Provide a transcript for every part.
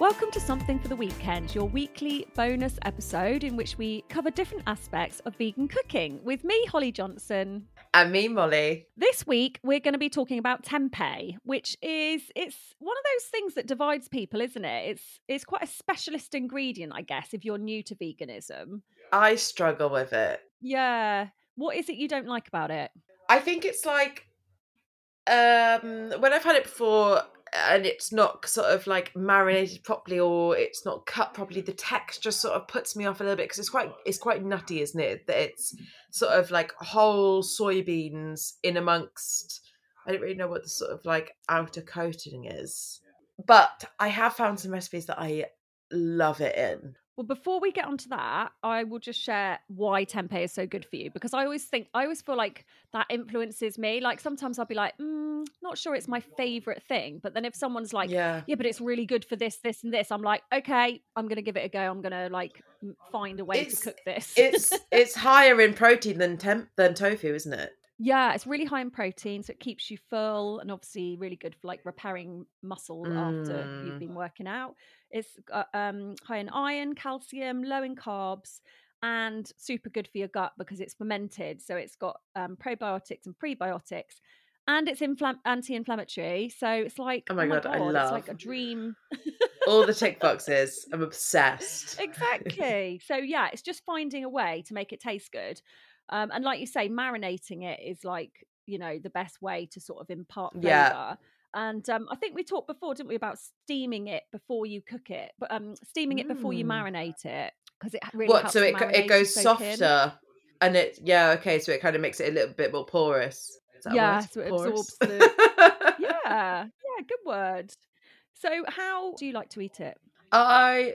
Welcome to Something for the Weekend, your weekly bonus episode in which we cover different aspects of vegan cooking with me, Holly Johnson. And me, Molly. This week, we're going to be talking about tempeh, which is, it's one of those things that divides people, isn't it? It's quite a specialist ingredient, I guess, if you're new to veganism. I struggle with it. Yeah. What is it you don't like about it? I think it's like, when I've had it before and it's not sort of like marinated properly or it's not cut properly, the texture sort of puts me off a little bit because it's quite nutty, isn't it? That it's sort of like whole soybeans in amongst, I don't really know what the sort of like outer coating is. But I have found some recipes that I love it in. Well, before we get onto that, I will just share why tempeh is so good for you, because I always feel like that influences me. Like sometimes I'll be like, not sure it's my favorite thing. But then if someone's like, yeah, but it's really good for this, this and this, I'm like, okay, I'm going to give it a go. I'm going to like find a way to cook this. It's higher in protein than tofu, isn't it? Yeah, it's really high in protein, so it keeps you full and obviously really good for like repairing muscle after you've been working out. It's high in iron, calcium, low in carbs, and super good for your gut because it's fermented. So it's got probiotics and prebiotics, and it's anti-inflammatory. So it's like, oh my God, I love. It's like a dream. All the tick boxes. I'm obsessed. Exactly. So yeah, it's just finding a way to make it taste good. And like you say, marinating it is like, you know, the best way to sort of impart flavor. Yeah. And I think we talked before, didn't we, about steaming it before you cook it, but steaming it before you marinate it, because it really helps. So it goes softer and it, yeah, okay, so it kind of makes it a little bit more porous. Yeah, so it absorbs the... yeah, good word. So how do you like to eat it?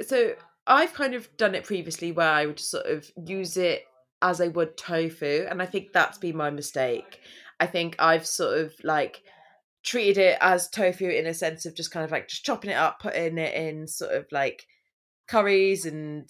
So I've kind of done it previously where I would sort of use it as I would tofu, and I think that's been my mistake. I think I've sort of like treated it as tofu in a sense of just kind of like just chopping it up, putting it in sort of like curries and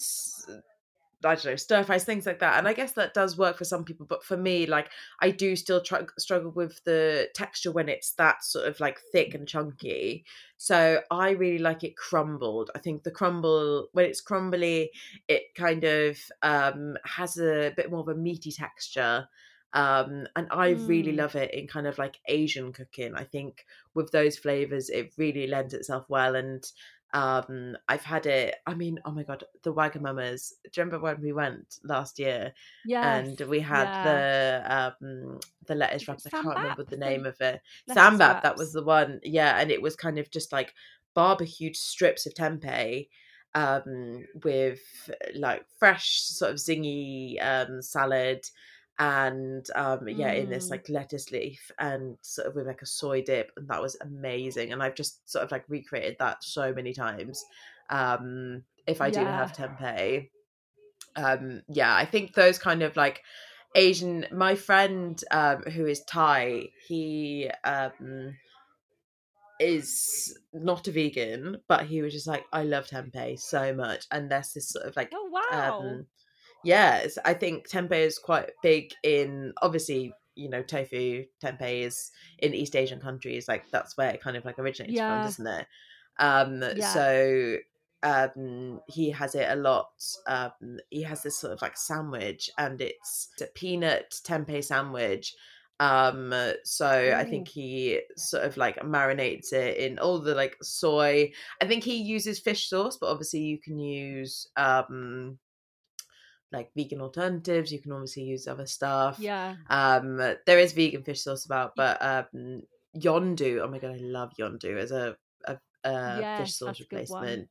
I don't know, stir fries, things like that. And I guess that does work for some people, but for me, like I do still struggle with the texture when it's that sort of like thick and chunky. So I really like it crumbled. I think the crumble, when it's crumbly, it kind of has a bit more of a meaty texture. And I really love it in kind of like Asian cooking. I think with those flavors, it really lends itself well. And I've had it, I mean, oh my God, the Wagamamas. Do you remember when we went last year? Yeah. And we had the lettuce wraps. I can't remember the name of it. Sambap, that was the one. Yeah, and it was kind of just like barbecued strips of tempeh with like fresh sort of zingy salad and in this like lettuce leaf and sort of with like a soy dip, and that was amazing. And I've just sort of like recreated that so many times. If I do have tempeh, I think those kind of like Asian, my friend who is Thai, he is not a vegan, but he was just like, I love tempeh so much. And there's this sort of like, oh wow, yes, I think tempeh is quite big in, obviously, you know, tofu, tempeh is in East Asian countries, like that's where it kind of like originates from, isn't it? So he has it a lot. He has this sort of like sandwich, and it's a peanut tempeh sandwich. I think he sort of like marinates it in all the like soy. I think he uses fish sauce, but obviously you can use... like vegan alternatives, you can obviously use other stuff. There is vegan fish sauce about, but Yondu, oh my God, I love Yondu as a fish sauce replacement.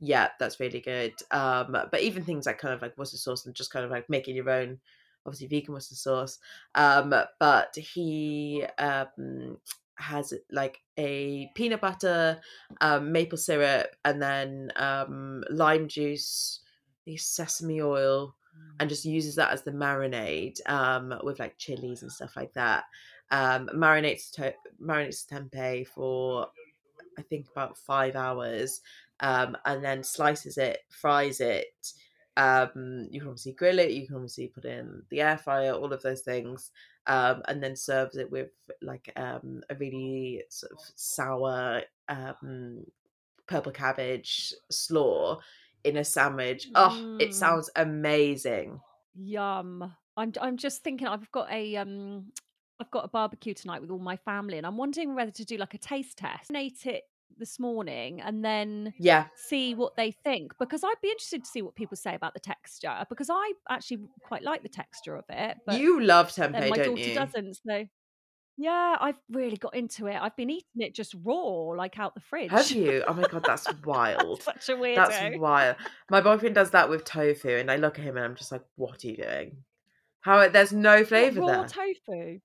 Yeah, that's really good. But even things like kind of like Worcester sauce and just kind of like making your own, obviously vegan Worcester sauce. But he has like a peanut butter, maple syrup, and then lime juice, sesame oil, and just uses that as the marinade with like chilies and stuff like that. Marinates tempeh for I think about 5 hours, and then slices it, fries it. You can obviously grill it, you can obviously put it in the air fryer, all of those things, and then serves it with like a really sort of sour purple cabbage slaw in a sandwich. Oh, it sounds amazing. Yum. I'm just thinking I've got a barbecue tonight with all my family, and I'm wondering whether to do like a taste test. I ate it this morning and then see what they think, because I'd be interested to see what people say about the texture, because I actually quite like the texture of it. But you love tempeh, don't you? My daughter doesn't, so yeah, I've really got into it. I've been eating it just raw, like out the fridge. Have you? Oh my God, that's wild. That's such a weirdo. That's wild. My boyfriend does that with tofu, and I look at him and I'm just like, what are you doing? How there's no flavour there. Raw tofu?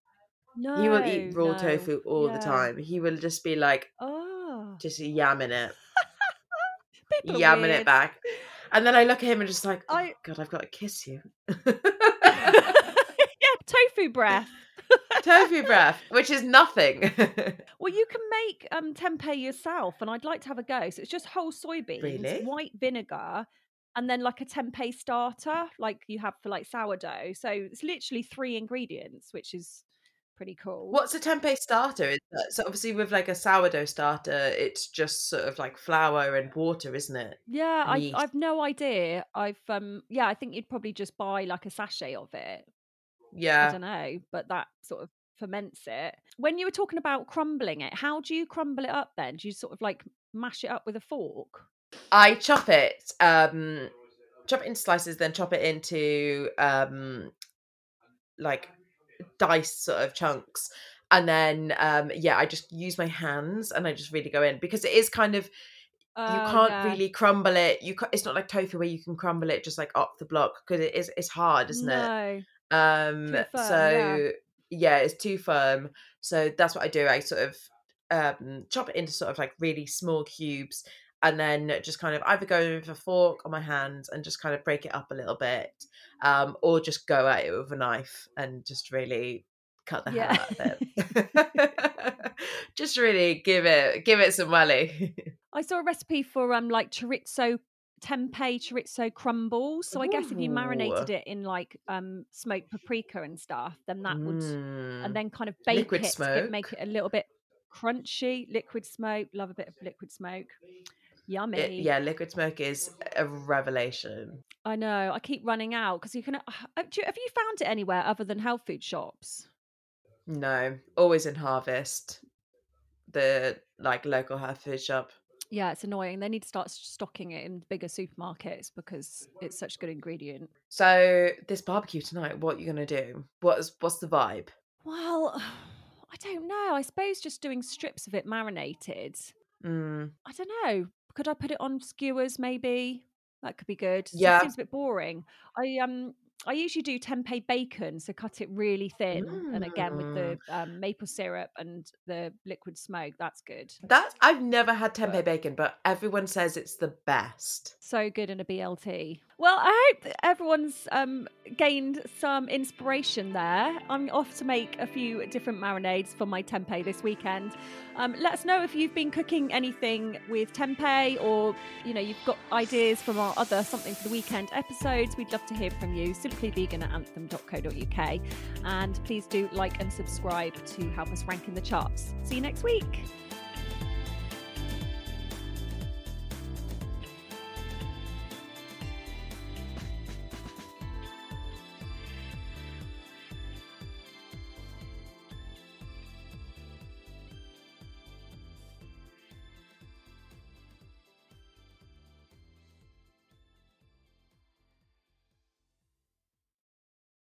No. He will eat raw tofu all the time. He will just be like, just yamming it. Yamming it back. And then I look at him and just like, God, I've got to kiss you. Yeah, tofu breath. Tofu breath, which is nothing. Well, you can make tempeh yourself, and I'd like to have a go. So it's just whole soybeans, really? White vinegar, and then like a tempeh starter, like you have for like sourdough. So it's literally 3 ingredients, which is pretty cool. What's a tempeh starter? Is that, so obviously with like a sourdough starter, it's just sort of like flour and water, isn't it? Yeah, I've no idea. I think you'd probably just buy like a sachet of it. Yeah, I don't know, but that sort of ferments it. When you were talking about crumbling it, how do you crumble it up then? Do you sort of like mash it up with a fork? I chop it into slices, then chop it into like diced sort of chunks, and then I just use my hands and I just really go in, because it is kind of you can't really crumble it. It's not like tofu where you can crumble it just like up the block, because it's hard, isn't it? Too firm, it's too firm. So that's what I do. I sort of chop it into sort of like really small cubes, and then just kind of either go with a fork or my hands and just kind of break it up a little bit, or just go at it with a knife and just really cut the hair out of it. Just really give it some welly. I saw a recipe for like tempeh chorizo crumbles. So I guess if you marinated it in like smoked paprika and stuff, then that would, and then kind of bake liquid it smoke. Make it a little bit crunchy. Liquid smoke, love a bit of liquid smoke. Yummy. Liquid smoke is a revelation. I know, I keep running out, because you can. Have you found it anywhere other than health food shops? No, always in Harvest, the like local health food shop. Yeah, it's annoying. They need to start stocking it in bigger supermarkets, because it's such a good ingredient. So this barbecue tonight, what are you going to do? What's the vibe? Well, I don't know. I suppose just doing strips of it marinated. I don't know. Could I put it on skewers maybe? That could be good. Yeah. It seems a bit boring. I usually do tempeh bacon, so cut it really thin, and again with the maple syrup and the liquid smoke. That's good. I've never had tempeh bacon, but everyone says it's the best. So good in a BLT. Well, I hope everyone's gained some inspiration there. I'm off to make a few different marinades for my tempeh this weekend. Let us know if you've been cooking anything with tempeh, or you've got ideas from our other Something for the Weekend episodes. We'd love to hear from you. simplyvegan@anthem.co.uk, and please do like and subscribe to help us rank in the charts. See you next week.